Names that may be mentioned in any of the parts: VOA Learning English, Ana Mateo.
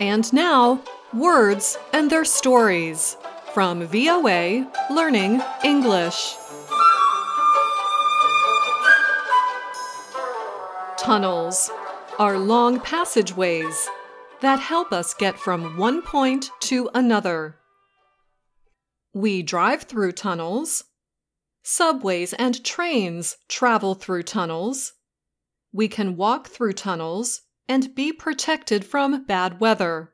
And now, words and their stories from VOA Learning English. Tunnels are long passageways that help us get from one point to another. We drive through tunnels. Subways and trains travel through tunnels. We can walk through tunnels and be protected from bad weather.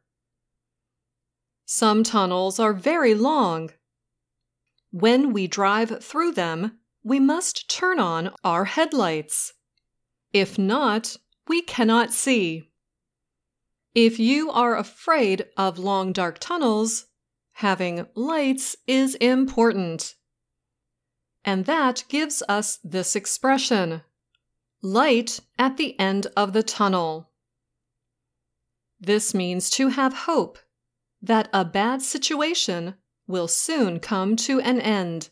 Some tunnels are very long. When we drive through them, we must turn on our headlights. If not, we cannot see. If you are afraid of long dark tunnels, having lights is important. And that gives us this expression, light at the end of the tunnel. This means to have hope that a bad situation will soon come to an end.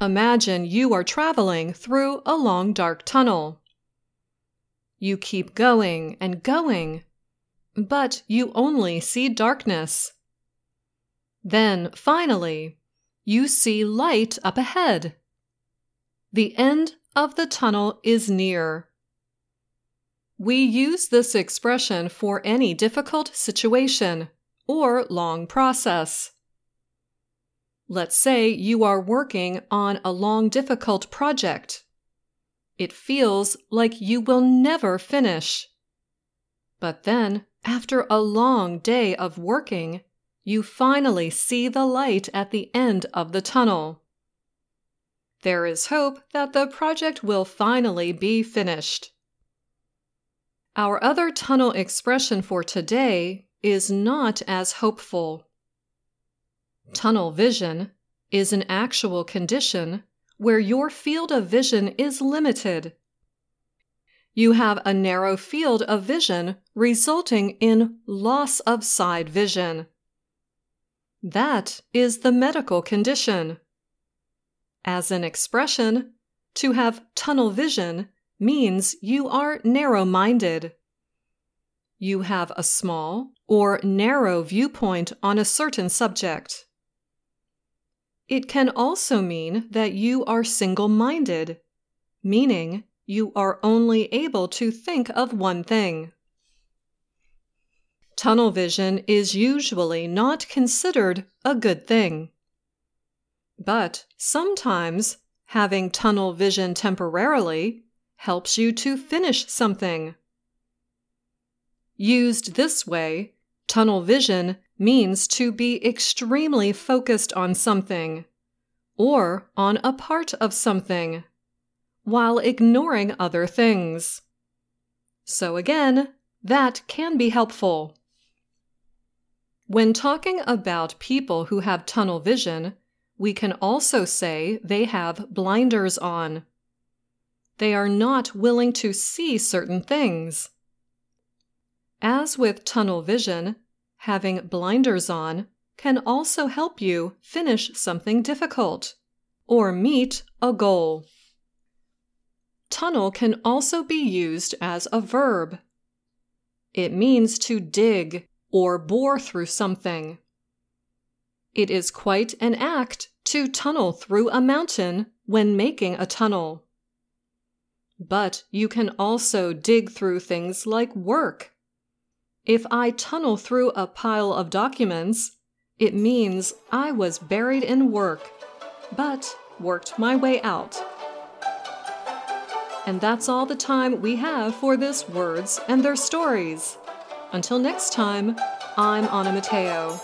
Imagine you are traveling through a long dark tunnel. You keep going and going, but you only see darkness. Then, finally, you see light up ahead. The end of the tunnel is near. We use this expression for any difficult situation or long process. Let's say you are working on a long, difficult project. It feels like you will never finish. But then, after a long day of working, you finally see the light at the end of the tunnel. There is hope that the project will finally be finished. Our other tunnel expression for today is not as hopeful. Tunnel vision is an actual condition where your field of vision is limited. You have a narrow field of vision resulting in loss of side vision. That is the medical condition. As an expression, to have tunnel vision means you are narrow-minded. You have a small or narrow viewpoint on a certain subject. It can also mean that you are single-minded, meaning you are only able to think of one thing. Tunnel vision is usually not considered a good thing. But sometimes having tunnel vision temporarily helps you to finish something. Used this way, tunnel vision means to be extremely focused on something or on a part of something while ignoring other things. So again, that can be helpful. When talking about people who have tunnel vision, we can also say they have blinders on. They are not willing to see certain things. As with tunnel vision, having blinders on can also help you finish something difficult or meet a goal. Tunnel can also be used as a verb. It means to dig or bore through something. It is quite an act to tunnel through a mountain when making a tunnel. But you can also dig through things like work. If I tunnel through a pile of documents, it means I was buried in work, but worked my way out. And that's all the time we have for this Words and Their Stories. Until next time, I'm Ana Mateo.